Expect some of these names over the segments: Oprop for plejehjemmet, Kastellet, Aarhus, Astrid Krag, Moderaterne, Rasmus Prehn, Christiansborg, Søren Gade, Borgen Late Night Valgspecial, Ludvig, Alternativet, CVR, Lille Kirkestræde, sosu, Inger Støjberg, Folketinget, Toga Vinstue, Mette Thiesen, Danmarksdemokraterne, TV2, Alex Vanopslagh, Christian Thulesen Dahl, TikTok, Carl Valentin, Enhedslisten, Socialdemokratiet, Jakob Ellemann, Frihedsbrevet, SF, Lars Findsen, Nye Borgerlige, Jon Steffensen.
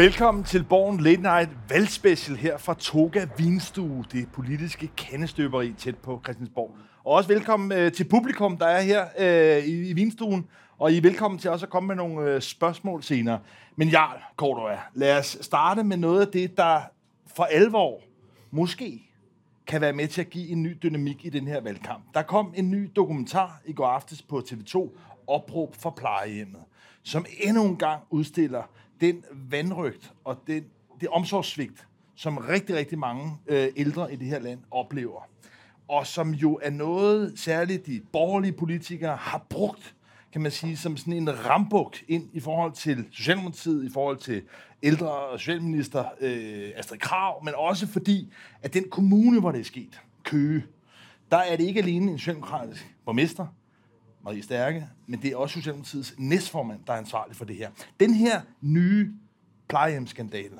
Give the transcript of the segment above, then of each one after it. Velkommen til Borgen Late Night Valgspecial her fra Toga Vinstue, det politiske kandestøberi tæt på Christiansborg. Og også velkommen til publikum, der er her i Vinstuen, og I er velkommen til også at komme med nogle spørgsmål senere. Men Jarl Cordova, lad os starte med noget af det, der for alvor måske kan være med til at give en ny dynamik i den her valgkamp. Der kom en ny dokumentar i går aftes på TV2, Oprop for plejehjemmet, som endnu en gang udstiller den vanrøgt og det omsorgssvigt, som rigtig, rigtig mange ældre i det her land oplever. Og som jo er noget, særligt de borgerlige politikere har brugt, kan man sige, som sådan en rambuk ind i forhold til Socialdemokratiet, i forhold til ældre og socialminister Astrid Krag, men også fordi, at den kommune, hvor det er sket, Køge, der er det ikke alene en socialdemokratisk borgmester, meget stærke, men det er også Socialdemokratiets næstformand, der er ansvarlig for det her. Den her nye plejehjemsskandale,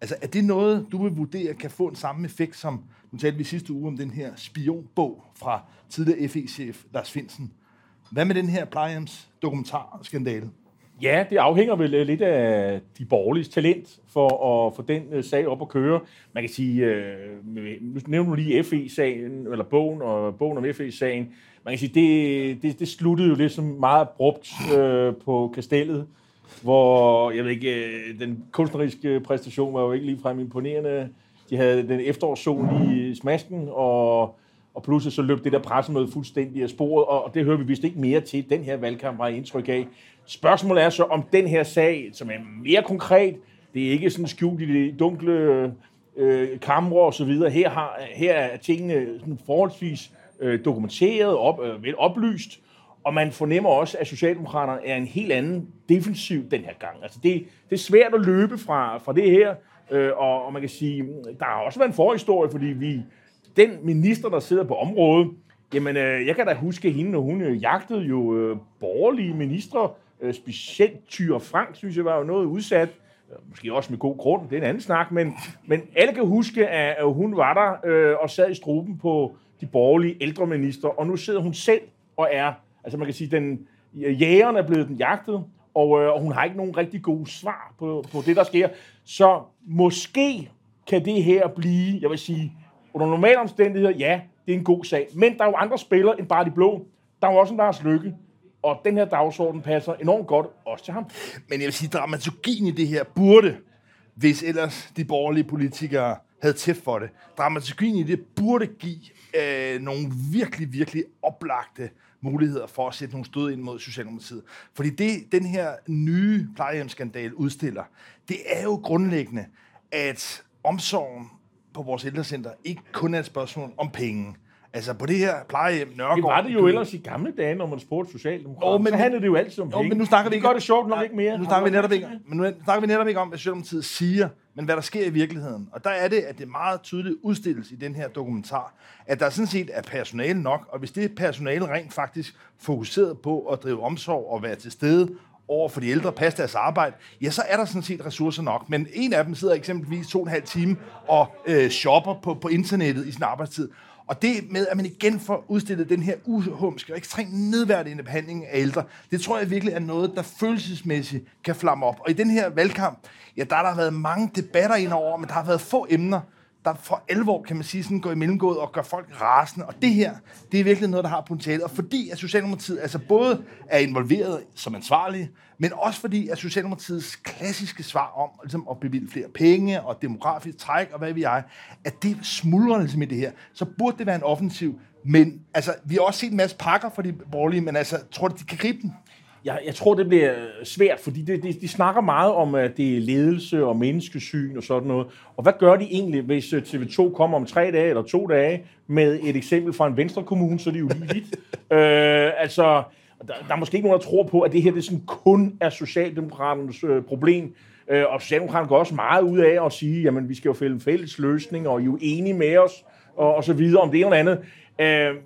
altså er det noget, du vil vurdere kan få en samme effekt, som nu talte vi sidste uge om den her spionbog fra tidligere FE-chef Lars Findsen. Hvad med den her plejehjemsdokumentarskandale? Ja, det afhænger vel lidt af de borgerliges talent for at få den sag op at køre. Man kan sige, nu nævner du lige FE-sagen, eller bogen om FE-sagen. Man kan sige, det sluttede jo lidt som meget abrupt på Kastellet, hvor jeg ved ikke, den kunstneriske præstation var jo ikke ligefrem imponerende. De havde den efterårssol i smasken, og pludselig så løb det der pressemøde fuldstændig af sporet, og det hører vi vist ikke mere til. Den her valgkamp var indtryk af. Spørgsmålet er så, om den her sag, som er mere konkret, det er ikke sådan skjult i de dunkle kamre og så videre. Her er tingene sådan forholdsvis dokumenteret, vel oplyst, og man fornemmer også, at Socialdemokraterne er en helt anden defensiv den her gang. Altså det er svært at løbe fra det her, og man kan sige, der har også været en forhistorie, fordi den minister, der sidder på området, jamen, jeg kan da huske hende, og hun jagtede jo borgerlige ministre, specielt Thyre Frank, synes jeg, var jo noget udsat. Måske også med god grund, det er en anden snak, men alle kan huske, at hun var der og sad i struben på de borgerlige ældreminister, og nu sidder hun selv og er, altså man kan sige, den jægeren er blevet den jagtet, og hun har ikke nogen rigtig gode svar på det, der sker. Så måske kan det her blive, jeg vil sige, under normale omstændigheder, ja, det er en god sag. Men der er jo andre spillere end bare de blå. Der er jo også en Lars Løkke. Og den her dagsorden passer enormt godt også til ham. Men jeg vil sige, dramaturgien i det her burde, hvis ellers de borgerlige politikere havde tæft for det, dramaturgien i det burde give nogle virkelig, virkelig oplagte muligheder for at sætte nogle stød ind mod Socialdemokratiet. Fordi det, den her nye plejehjemsskandale udstiller, det er jo grundlæggende, at omsorgen på vores ældrecenter ikke kun er et spørgsmål om penge. Altså på det her plejehjem Nørregården... Det var det jo ellers i gamle dage, når man spurgte Socialdemokraterne. Men så handlede det jo altid om penge. Men nu snakker vi ikke om det sjovt nok ikke mere. Nu snakker vi netop ikke om, hvad Socialdemokratiet siger, men hvad der sker i virkeligheden. Og der er det, at det meget tydeligt udstilles i den her dokumentar, at der sådan set er personale nok, og hvis det personale rent faktisk fokuseret på at drive omsorg og være til stede over for de ældre, passe deres arbejde, ja, så er der sådan set ressourcer nok. Men en af dem sidder eksempelvis 2,5 timer og shopper på internettet i sin arbejdstid. Og det med, at man igen får udstillet den her uhumske og ekstremt nedværdigende behandling af ældre, det tror jeg virkelig er noget, der følelsesmæssigt kan flamme op. Og i den her valgkamp, ja, der har været mange debatter indover, men der har været få emner, der for alvor, kan man sige, sådan går i mellemgået og gør folk rasende. Og det her, det er virkelig noget, der har potentiale. Og fordi at Socialdemokratiet altså både er involveret som ansvarlige, men også fordi at Socialdemokratiets klassiske svar om ligesom at bevilge flere penge og demografisk træk og hvad ved jeg, at det smuldrer ligesom i det her, så burde det være en offensiv. Men altså, vi har også set en masse pakker for de borgerlige, men altså, tror du, de kan gribe den? Jeg tror, det bliver svært, fordi de snakker meget om, at det er ledelse og menneskesyn og sådan noget. Og hvad gør de egentlig, hvis TV2 kommer om 3 dage eller 2 dage med et eksempel fra en venstrekommune, så er det jo lige lidt. Altså, der er måske ikke nogen, der tror på, at det her det sådan kun er Socialdemokraternes problem. Og Socialdemokraterne går også meget ud af at sige, jamen vi skal jo finde en fælles løsning, og I er jo enige med os, og så videre om det eller andet.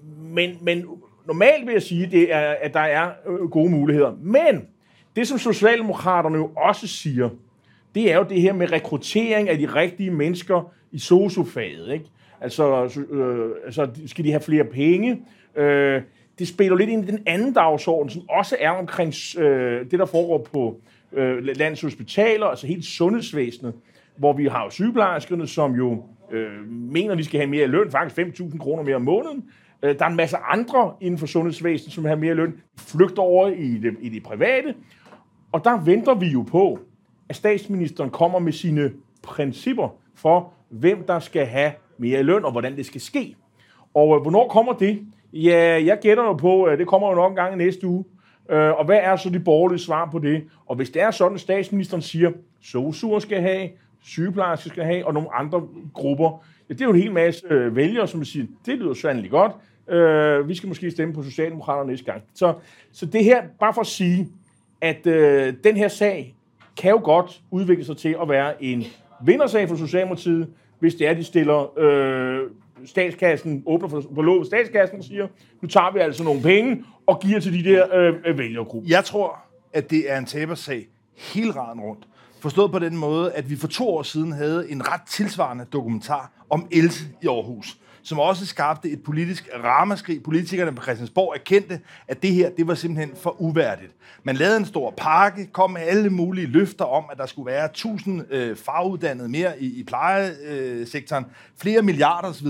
Men normalt vil jeg sige, det er, at der er gode muligheder. Men det, som Socialdemokraterne jo også siger, det er jo det her med rekruttering af de rigtige mennesker i sosu-faget, ikke? Altså skal de have flere penge. Det spiller lidt ind i den anden dagsorden, som også er omkring det, der foregår på landets hospitaler, altså hele sundhedsvæsenet, hvor vi har jo sygeplejerskerne, som jo mener, vi skal have mere løn, faktisk 5.000 kroner mere om måneden. Der er en masse andre inden for sundhedsvæsenet, som har mere løn, flygter over i det private. Og der venter vi jo på, at statsministeren kommer med sine principper for, hvem der skal have mere løn, og hvordan det skal ske. Og hvornår kommer det? Ja, jeg gætter jo på, at det kommer jo nok en gang i næste uge. Og hvad er så de borgerlige svar på det? Og hvis det er sådan, at statsministeren siger, sosuer skal have, sygeplejersker skal have, og nogle andre grupper, ja, det er jo en hel masse vælgere, som siger, det lyder sandelig godt. Vi skal måske stemme på Socialdemokraterne næste gang. Så det her, bare for at sige, at den her sag kan jo godt udvikle sig til at være en vindersag for Socialdemokratiet, hvis det er, de stiller statskassen, åbner for låget statskassen og siger, nu tager vi altså nogle penge og giver til de der vælgergrupper. Jeg tror, at det er en tabersag hele raden rundt. Forstået på den måde, at vi for 2 år siden havde en ret tilsvarende dokumentar om Else i Aarhus, som også skabte et politisk ramaskrig. Politikerne på Christiansborg erkendte, at det her, det var simpelthen for uværdigt. Man lavede en stor pakke, kom med alle mulige løfter om, at der skulle være 1000 faguddannede mere i plejesektoren, flere milliarder osv.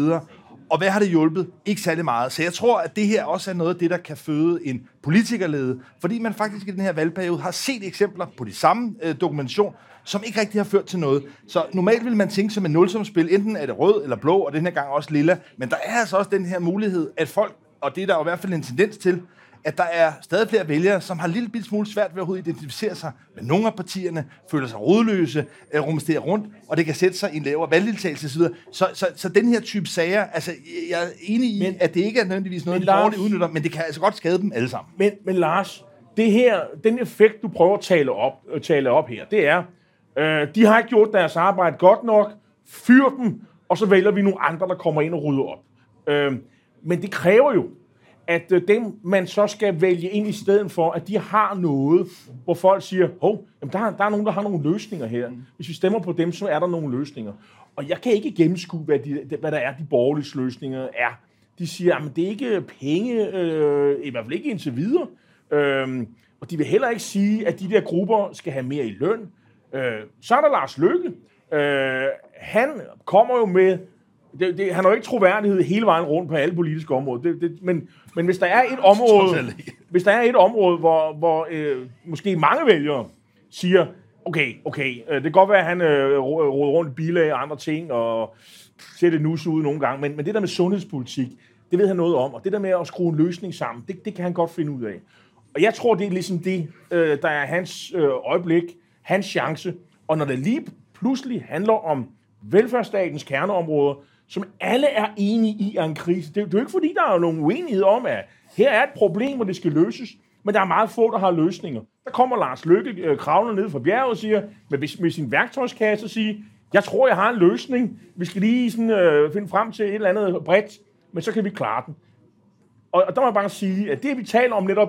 Og hvad har det hjulpet? Ikke særlig meget. Så jeg tror, at det her også er noget af det, der kan føde en politikerlede, fordi man faktisk i den her valgperiode har set eksempler på de samme dokumentation, som ikke rigtig har ført til noget. Så normalt vil man tænke som et nulsumsspil, enten er det rød eller blå, og den her gang også lilla, men der er altså også den her mulighed, at folk, og det er der jo i hvert fald en tendens til, at der er stadig flere vælgere, som har en lille smule svært ved at overhovedet identificere sig med nogle af partierne, føler sig rodløse, rumsterer rundt, og det kan sætte sig i en lavere valgdeltagelse osv. Så den her type sager, altså jeg er enig i, at det ikke er nødvendigvis noget, de borgerlige udnytter, men det kan altså godt skade dem alle sammen. Men Lars, det her, den effekt, du prøver at tale op her, det er, de har ikke gjort deres arbejde godt nok, fyr dem, og så vælger vi nogle andre, der kommer ind og rydder op. Men det kræver jo, at dem, man så skal vælge ind i stedet for, at de har noget, hvor folk siger, der er nogen, der har nogle løsninger her. Hvis vi stemmer på dem, så er der nogle løsninger. Og jeg kan ikke gennemskue, hvad der er, de borgerlige løsninger er. De siger, at det er ikke penge, i hvert fald ikke indtil videre. Og de vil heller ikke sige, at de der grupper skal have mere i løn. Så er der Lars Løkke. Han kommer jo med... han har jo ikke troværdighed hele vejen rundt på alle politiske områder. Men hvis der er et område, hvor måske mange vælgere siger, det kan godt være, at han roder rundt i bilag og andre ting, og ser det nus ud nogle gange, men det der med sundhedspolitik, det ved han noget om, og det der med at skrue en løsning sammen, det kan han godt finde ud af. Og jeg tror, det er ligesom det, der er hans øjeblik, hans chance, og når det lige pludselig handler om velfærdsstatens kerneområder, som alle er enige i er en krise. Det er jo ikke fordi, der er nogen uenighed om, at her er et problem, hvor det skal løses, men der er meget få, der har løsninger. Der kommer Lars Løkke kravlende ned fra bjerget og siger, med sin værktøjskasse og siger, jeg tror, jeg har en løsning. Vi skal lige sådan, finde frem til et eller andet bredt, men så kan vi klare den. Og der må jeg bare sige, at det, vi taler om netop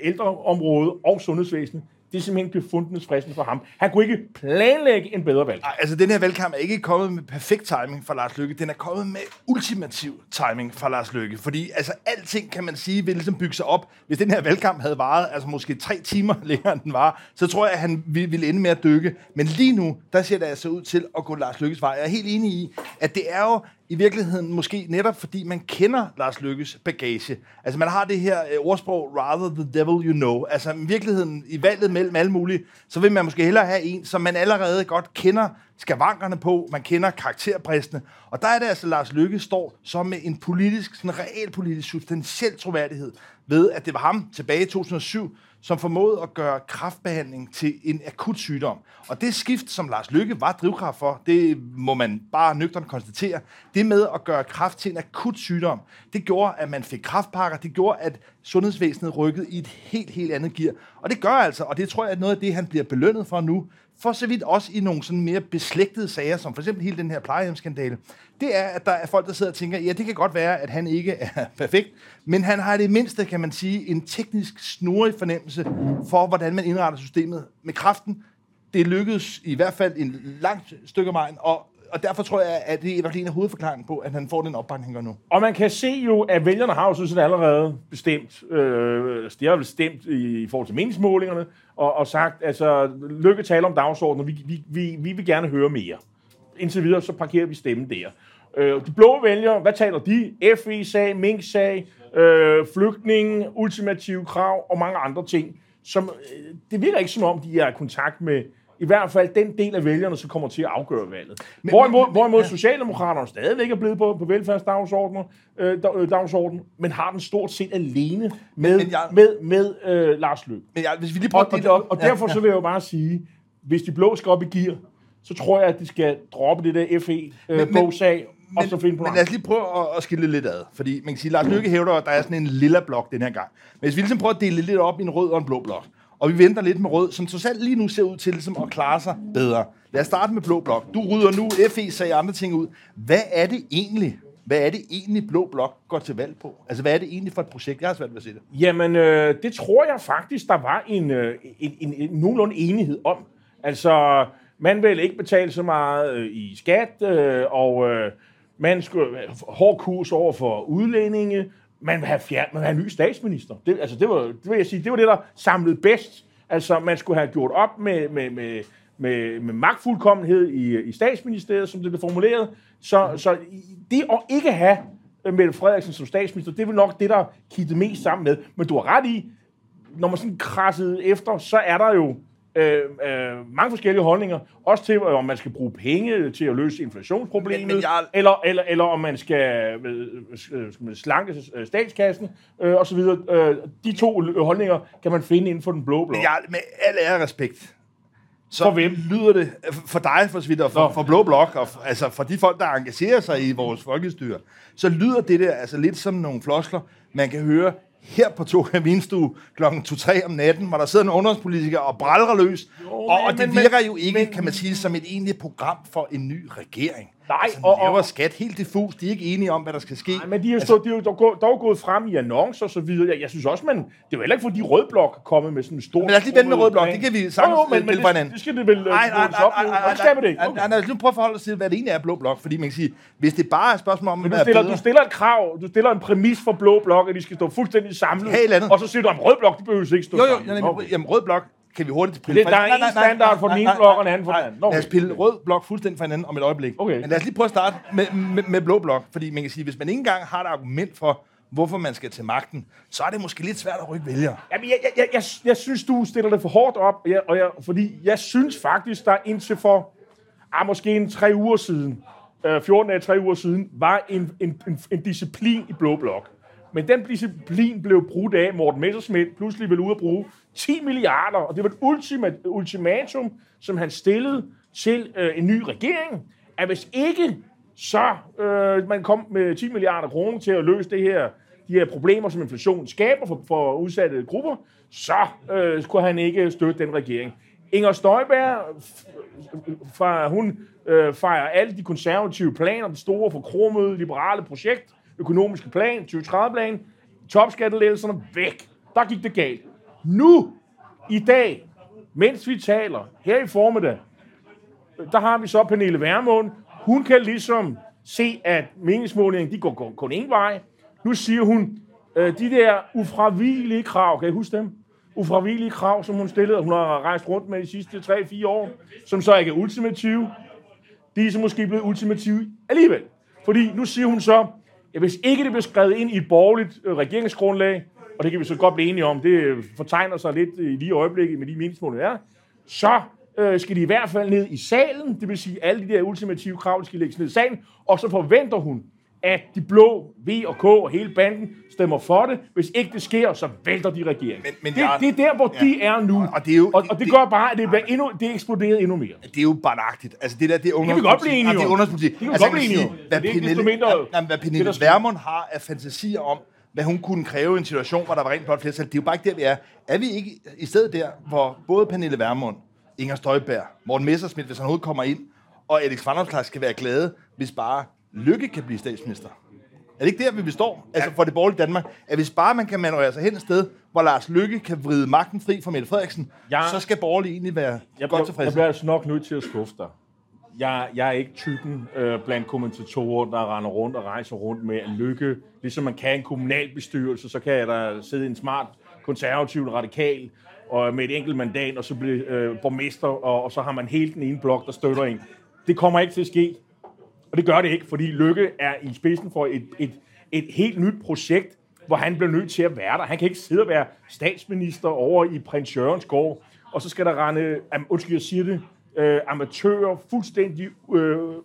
ældreområdet og sundhedsvæsenet, det er simpelthen befundenes fristen for ham. Han kunne ikke planlægge en bedre valg. Ej, altså, den her valgkamp er ikke kommet med perfekt timing fra Lars Løkke. Den er kommet med ultimativ timing fra Lars Løkke. Fordi altså, alting, kan man sige, vil ligesom bygge sig op. Hvis den her valgkamp havde varet altså, måske 3 timer længere, end den var, så tror jeg, at han ville ende med at dykke. Men lige nu, der ser det altså ud til at gå Lars Løkkes vej. Jeg er helt enig i, at det er jo i virkeligheden måske netop, fordi man kender Lars Løkkes bagage. Altså man har det her ordsprog, rather the devil you know. Altså i virkeligheden, i valget mellem alle mulige, så vil man måske hellere have en, som man allerede godt kender skavankerne på, man kender karakterbristene. Og der er det altså, Lars Løkke står så med en politisk, sådan realpolitisk, substantiel troværdighed ved, at det var ham tilbage i 2007, som formåede at gøre kræftbehandling til en akut sygdom. Og det skift, som Lars Løkke var drivkraft for, det må man bare nøgternt konstatere, det med at gøre kræft til en akut sygdom, det gjorde, at man fik kræftpakker, det gjorde, at sundhedsvæsenet rykkede i et helt andet gear. Og det gør altså, og det tror jeg, at noget af det, han bliver belønnet for nu, for så vidt også i nogle sådan mere beslægtede sager, som for eksempel hele den her plejehjemsskandale, det er, at der er folk, der sidder og tænker, ja, det kan godt være, at han ikke er perfekt, men han har det mindste, kan man sige, en teknisk snorig fornemmelse for, hvordan man indretter systemet med kræften. Det lykkedes i hvert fald en langt stykke af vejen, og og derfor tror jeg, at det er nok en af hovedforklaringen på, at han får den opbakning nu. Og man kan se jo, at vælgerne har jo sådan allerede bestemt, de har vel stemt i forhold til meningsmålingerne, og sagt, altså, Løkke taler om dagsordenen, vi vil gerne høre mere. Indtil videre, så parkerer vi stemmen der. De blå vælgere, hvad taler de? FE-sag, Mink-sag, flygtninge, ultimative krav og mange andre ting, som det virker ikke som om, de er i kontakt med i hvert fald den del af vælgerne, som kommer til at afgøre valget. Hvorimod Socialdemokraterne stadigvæk er blevet på velfærdsdagsordenen, men har den stort set alene med Lars Løkke. Og derfor så vil jeg jo bare sige, hvis de blå skal op i gear, så tror jeg, at de skal droppe det der FE-bogsag. Men lad os lige prøve at skille lidt ad, fordi man kan sige, Lars Løkke hævder, at der er sådan en lilla blok den her gang. Men hvis vi ligesom prøver at dele lidt op i en rød og en blå blok, og vi venter lidt med rød, som totalt lige nu ser ud til ligesom at klare sig bedre. Lad os starte med blå blok. Du rydder nu FE-sag og andre ting ud. Hvad er det egentlig blå blok går til valg på? Altså, hvad er det egentlig for et projekt? Jeg har svært ved at se det. Jamen, det tror jeg faktisk, der var en nogenlunde enighed om. Altså, man vil ikke betale så meget i skat, og man skulle hård kurs over for udlændinge. Man vil have en ny statsminister. Det var det, der samlede bedst. Altså, man skulle have gjort op med magtfuldkommenhed i statsministeriet, som det blev formuleret. Så det at ikke have Mette Frederiksen som statsminister, det var nok det, der kiggede mest sammen med. Men du har ret i, når man sådan krassede efter, så er der jo mange forskellige holdninger, også til, om man skal bruge penge til at løse inflationsproblemet, eller om man skal slanke statskassen, og så videre. De to holdninger kan man finde inden for den blå blok. Ja, med al ære respekt. Så for hvem? Lyder det for dig, for Svitter, for blå blok, og altså for de folk, der engagerer sig i vores folkestyre, så lyder det der altså lidt som nogle floskler, man kan høre her på Toga Vinstue klokken 2-3 om natten, hvor der sidder en ungdomspolitiker og bralrer løs, og det virker jo ikke, kan man sige, som et egentligt program for en ny regering. Nej, altså, de laver skat helt diffus, de er ikke enige om, hvad der skal ske. Nej, men de er jo dog gået frem i annoncer og så videre. Jeg synes også, man, det er jo heller ikke, fordi Rød Blok kommer med sådan en stor... Men lad os lige vende med Rød Blok, det kan vi sagtens spille på hinanden. Det skal det vel... Nej, lad os nu prøve at forholde os til, hvad det egentlig er Blå Blok, fordi man kan sige, hvis det bare er et spørgsmål om... Men du stiller et krav, du stiller en præmis for Blå Blok, at de skal stå fuldstændig samlet, og så siger du, at Rød Blok, de behøver ikke stå samlet. Jamen Rød Blok kan vi hurtigt pille. Der er en standard for den ene blok og den anden for den anden. Okay. Lad os pille rød blok fuldstændig for hinanden om et øjeblik. Okay. Men lad os lige prøve at starte med blå blok, fordi man kan sige, hvis man ikke engang har et argument for, hvorfor man skal til magten, så er det måske lidt svært at rykke vælgere. Jamen, jeg synes, du stiller det for hårdt op, fordi jeg synes faktisk, der indtil for måske 14 af 3 uger siden, var en disciplin i blå blok. Men den disciplin blev brudt af, Morten Messerschmidt pludselig ville ud at bruge 10 milliarder, og det var et ultimatum, som han stillede til en ny regering, at hvis ikke så man kom med 10 milliarder kroner til at løse de her problemer, som inflationen skaber for udsatte grupper, så skulle han ikke støtte den regering. Inger Støjberg, hun fejrer alle de konservative planer, det store forkromede liberale projekt, økonomiske plan, 2030-plan, topskattelettelserne væk. Der gik det galt. Nu, i dag, mens vi taler her i formiddag, der har vi så Pernille Vermund. Hun kan ligesom se, at meningsmålingen, de går kun en vej. Nu siger hun, de der ufravigelige krav, kan I huske dem? Ufravigelige krav, som hun stillede, hun har rejst rundt med de sidste 3-4 år, som så ikke er ultimative. De er så måske blevet ultimative alligevel. Fordi nu siger hun så, hvis ikke det bliver skrevet ind i et borgerligt regeringsgrundlag, og det kan vi så godt blive enige om, det fortegner sig lidt i lige øjeblikket med de meningsmålinger, der så skal de i hvert fald ned i salen, det vil sige, alle de der ultimative krav, de skal lægges ned i salen, og så forventer hun, at de blå, V og K og hele banden stemmer for det. Hvis ikke det sker, så vælter de regeringen. Det er der, hvor de er nu. Og det gør bare, at det eksploderer endnu mere. Det er jo barnagtigt. Altså det der, det er ungdomspolitik. Det er ungdomspolitik. Det kan vi godt blive enige om. Hvad Pernille Vermund har af fantasier om, hvad hun kunne kræve i en situation, hvor der var rent blot flertal, det er jo bare ikke der, vi er. Er vi ikke i stedet der, hvor både Pernille Vermund, Inger Støjberg, Morten Messerschmidt, hvis han overhovedet kommer ind, og Alex Vanopslagh skal være glade, hvis bare Løkke kan blive statsminister. Er det ikke der, vi står? Altså for det borgerlige Danmark. At hvis bare man kan manøvrere sig hen et sted, hvor Lars Løkke kan vride magten fri fra Mette Frederiksen, så skal borgerlige egentlig være godt tilfredse. Jeg bliver altså nok nødt til at skuffe dig. Jeg er ikke typen blandt kommentatorer, der render rundt og rejser rundt med en lykke. Ligesom man kan en kommunalbestyrelse, så kan der sidde en smart konservativ radikal og med et enkelt mandat, og så bliver borgmester, og så har man hele den ene blok, der støtter en. Det kommer ikke til at ske, og det gør det ikke, fordi Lykke er i spidsen for et helt nyt projekt, hvor han bliver nødt til at være der. Han kan ikke sidde og være statsminister over i Prins Jørgens gård, og så skal der rende, undskyld, jeg siger det, amatører, fuldstændig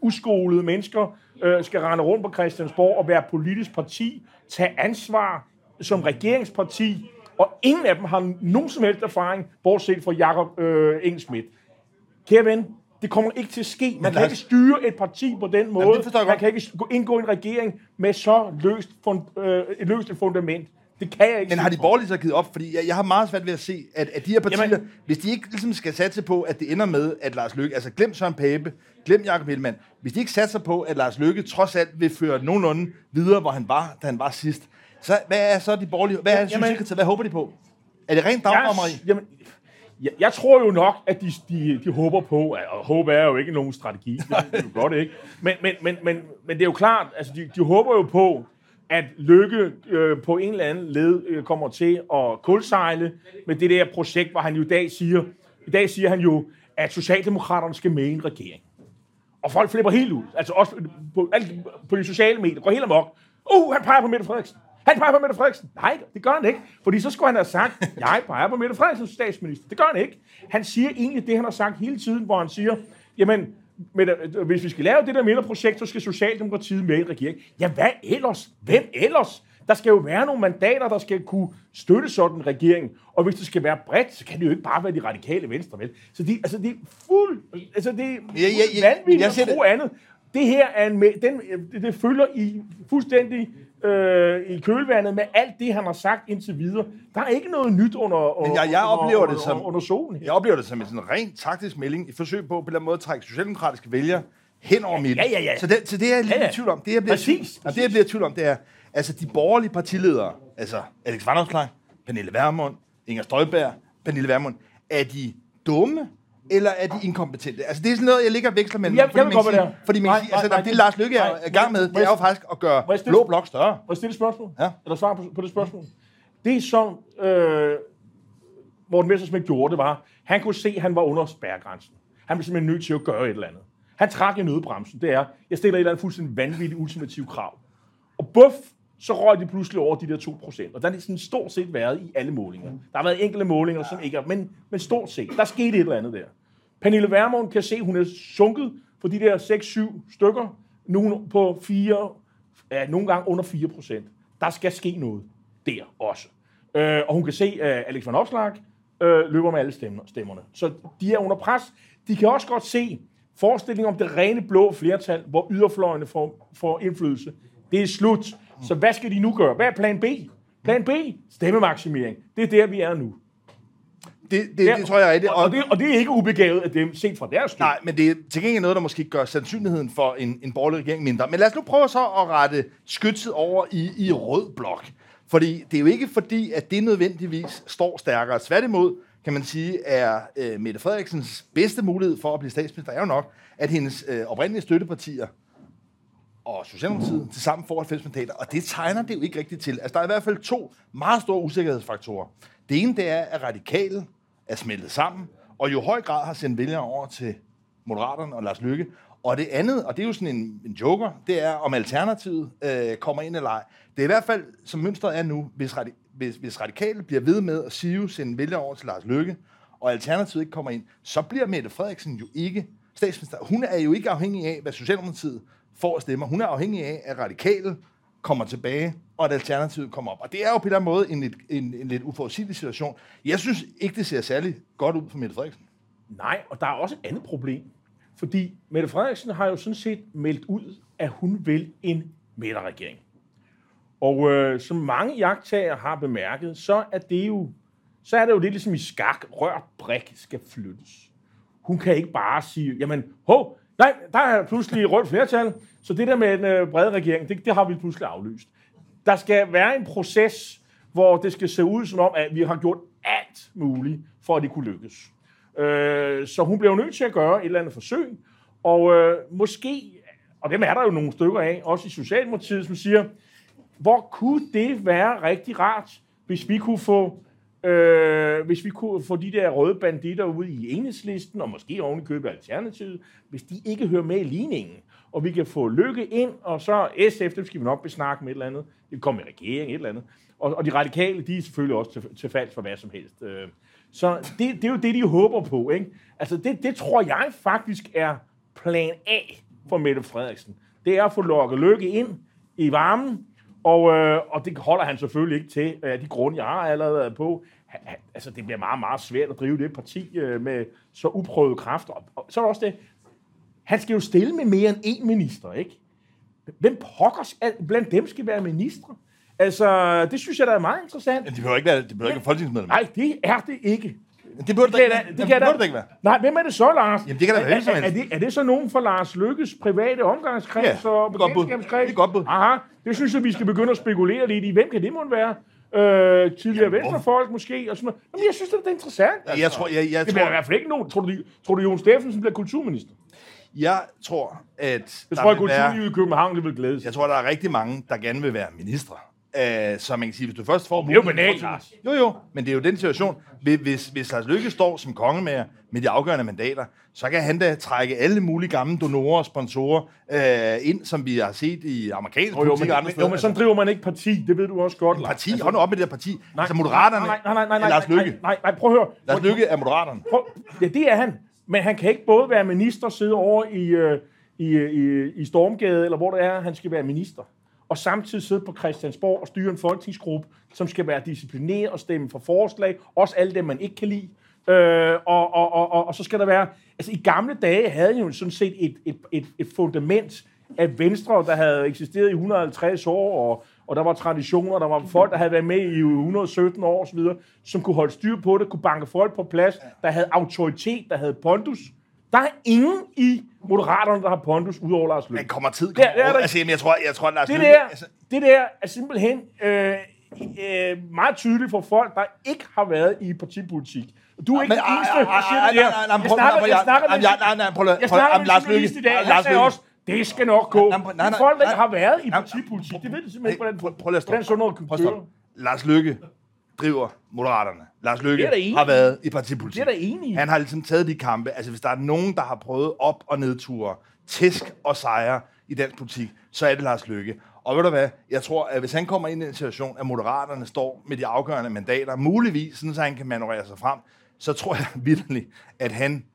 uskolede mennesker, skal rende rundt på Christiansborg og være politisk parti, tage ansvar som regeringsparti, og ingen af dem har nogen som helst erfaring, bortset fra Jakob Engelsmidt. Kære ven, det kommer ikke til at ske. Man kan ikke styre et parti på den måde. Jamen, man kan ikke indgå en regering med så løst et fundament. Det kan jeg ikke. Men har de borgerlige så givet op? Fordi jeg har meget svært ved at se, at de her partier, jamen, hvis de ikke ligesom skal satse på, at det ender med, at Lars Løkke, altså glem Søren Pape, glem Jakob Ellemann, hvis de ikke satser på, at Lars Løkke trods alt vil føre nogenlunde videre, hvor han var, da han var sidst, så hvad er så de borgerlige? Hvad håber de på? Er det rent dagdrammeri? Jeg tror jo nok, at de håber på, og håber er jo ikke nogen strategi, det er jo godt ikke, men det er jo klart, altså de håber jo på, at Lykke på en eller anden led kommer til at kulsejle med det der projekt, hvor han jo i dag siger han jo, at Socialdemokraterne skal med i en regering. Og folk flipper helt ud, altså også på de sociale medier, går helt amok. Han peger på Mette Frederiksen. Han peger på Mette Frederiksen. Nej, det gør han ikke. Fordi så skulle han have sagt, jeg peger på Mette Frederiksen som statsminister. Det gør han ikke. Han siger egentlig det, han har sagt hele tiden, hvor han siger, jamen, hvis vi skal lave det der midterprojekt, så skal Socialdemokratiet med i regeringen. Ja, hvad ellers? Hvem ellers? Der skal jo være nogle mandater, der skal kunne støtte sådan en regering. Og hvis det skal være bredt, så kan det jo ikke bare være de radikale venstre, vel? Så det er vanvittigt at tro andet. Det her er det følger i fuldstændig i kølvandet med alt det, han har sagt indtil videre. Der er ikke noget nyt under solen. Jeg oplever det som en sådan ren taktisk melding i forsøg på en eller anden måde at trække socialdemokratiske vælgere hen over midten. Ja. Så det er jeg lidt i tvivl om. Det, jeg bliver i tvivl om, det er, altså de borgerlige partiledere, altså Alex Vanopslagh, Pernille Vermund, Inger Støjberg, er de dumme? Eller er de inkompetente? Altså, det er sådan noget, jeg ligger og veksler mellem. Det Lars Løkke er i gang med, det er jo faktisk at gøre blå blok større. Må jeg stille et spørgsmål? Ja. Eller svare på det spørgsmål? Det, som Morten Messerschmidt gjorde, det var, han kunne se, at han var under spærregrænsen. Han blev simpelthen nødt til at gøre et eller andet. Han trak i nødbremsen. Det er, jeg stiller et eller andet fuldstændig vanvittigt ultimativt krav. Og buff, så røg de pludselig over de der 2%. Og der er det sådan stort set været i alle målinger. Der har været enkelte målinger, som ikke er, men stort set. Der skete et eller andet der. Pernille Vermund kan se, hun er sunket på de der 6-7 stykker, nu på 4, nogle gange under 4%. Der skal ske noget der også. Og hun kan se, at Alex Vanopslagh løber med alle stemmerne. Så de er under pres. De kan også godt se forestillingen om det rene blå flertal, hvor yderfløjene får indflydelse. Det er slut. Så hvad skal de nu gøre? Hvad er plan B? Plan B? Stemmemaksimering. Det er der, vi er nu. Det tror jeg er rigtigt. Og det er ikke ubegavet af dem, set fra deres side. Nej, men det er til gengæld noget, der måske gør sandsynligheden for en borgerlig regering mindre. Men lad os nu prøve så at rette skytset over i rød blok. Fordi det er jo ikke fordi, at det nødvendigvis står stærkere. Tværtimod kan man sige, er Mette Frederiksens bedste mulighed for at blive statsminister er jo nok, at hendes oprindelige støttepartier og Socialdemokratiet til sammen får 90 mandater, og det tegner det jo ikke rigtigt til. Altså, der er i hvert fald to meget store usikkerhedsfaktorer. Det ene, det er, at radikale er smeltet sammen, og jo høj grad har sendt vælgere over til Moderaterne og Lars Løkke. Og det andet, og det er jo sådan en joker, det er, om Alternativet kommer ind eller ej. Det er i hvert fald, som mønstret er nu, hvis radikale bliver ved med at sende vælgere over til Lars Løkke, og Alternativet ikke kommer ind, så bliver Mette Frederiksen jo ikke statsminister. Hun er jo ikke afhængig af, hvad Socialdemokratiet for at stemme. Hun er afhængig af, at radikale kommer tilbage, og at Alternativet kommer op. Og det er jo på den måde en lidt uforudsigelig situation. Jeg synes ikke, det ser særlig godt ud for Mette Frederiksen. Nej, og der er også et andet problem. Fordi Mette Frederiksen har jo sådan set meldt ud, at hun vil en midterregering. Og som mange iagttagere har bemærket, så er det jo lidt ligesom i skak. Rør, brik skal flyttes. Hun kan ikke bare sige, jamen, nej, der er pludselig rødt flertal, så det der med den brede regering, det har vi pludselig aflyst. Der skal være en proces, hvor det skal se ud som om, at vi har gjort alt muligt, for at det kunne lykkes. Så hun bliver nødt til at gøre et eller andet forsøg, Og måske, og dem er der jo nogle stykker af, også i Socialdemokratiet, som siger, hvor kunne det være rigtig rart, hvis vi kunne få, de der røde banditter ude i Enhedslisten, og måske ovenikøbet Alternativet, hvis de ikke hører med i ligningen, og vi kan få Løkke ind, og så SF, dem skal vi nok besnakke med et eller andet, det kan komme i regeringen, et eller andet, og de radikale, de er selvfølgelig også til fald for hvad som helst. Så det er jo det, de håber på, ikke? Altså, det tror jeg faktisk er plan A for Mette Frederiksen. Det er at få lukket Løkke ind i varmen, og det holder han selvfølgelig ikke til, de grunde, jeg har allerede været på. Altså, det bliver meget, meget svært at drive det parti med så uprøvede kræfter. Og så er også det, han skal jo stille med mere end én minister, ikke? Hvem pokkers blandt dem skal være ministre? Altså, det synes jeg, der er meget interessant. Ja, det behøver ikke være folketingsmedlem. Nej, det er det ikke. Det burde det ikke være. Nej, hvem er det så, Lars? Jamen, det kan da være helst. Er det så nogen fra Lars Løkkes private omgangskreds og bekendtskabskreds? Det er godt bud. Aha, det synes jeg, vi skal begynde at spekulere lidt i. Hvem kan det måtte være? Tidligere venstrefolk måske og sådan noget. Jamen, jeg synes, det er interessant. Altså. Jeg tror, det bliver i hvert fald ikke nogen. Tror du Jon Steffensen bliver kulturminister? Jeg tror, at... Jeg tror, at kulturlivet i København det vil glædes. Jeg tror, der er rigtig mange, der gerne vil være ministre. Så man kan sige, hvis du først får... Jo, men det er jo den situation. Hvis Lars Løkke står som kongemager med de afgørende mandater, så kan han da trække alle mulige gamle donorer og sponsorer ind, som vi har set i amerikansk politik og andre steder. Jo, men sådan driver man ikke parti. Det ved du også godt. Parti? Hold nu op med det der parti. Nej, altså Moderaterne er Lars Løkke. Nej, prøv at høre. Lars Løkke er Moderaterne. Ja, det er han. Men han kan ikke både være minister og sidde over i Stormgade, eller hvor det er, han skal være minister. Og samtidig sidde på Christiansborg og styre en folketingsgruppe, som skal være disciplineret og stemme for forslag. Også alle dem, man ikke kan lide. Og så skal der være... Altså, i gamle dage havde jo sådan set et fundament af Venstre, der havde eksisteret i 150 år, og der var traditioner, der var folk, der havde været med i 117 år osv., som kunne holde styr på det, kunne banke folk på plads, der havde autoritet, der havde pondus. Der er ingen i Moderaterne, der har pondus udover Lars Løkke. Men kommer tid? Ja, altså, jeg tror, Lars Løkke... Det der er simpelthen meget tydeligt for folk, der ikke har været i partipolitik. Du er ikke den eneste, der siger det der. Jeg snakker med sidst i dag. Han sagde også, det skal nok gå. De folk, der har været i partipolitik, det ved de simpelthen ikke, hvordan sådan noget kan gøre. Lars Løkke driver Moderaterne. Lars Løkke har været i partipolitik. Han har ligesom taget de kampe. Altså, hvis der er nogen, der har prøvet op- og nedture, tæsk og sejre i dansk politik, så er det Lars Løkke. Og ved du hvad? Jeg tror, at hvis han kommer ind i en situation, at Moderaterne står med de afgørende mandater, muligvis, sådan, så han kan manøvrere sig frem, så tror jeg virkelig, at han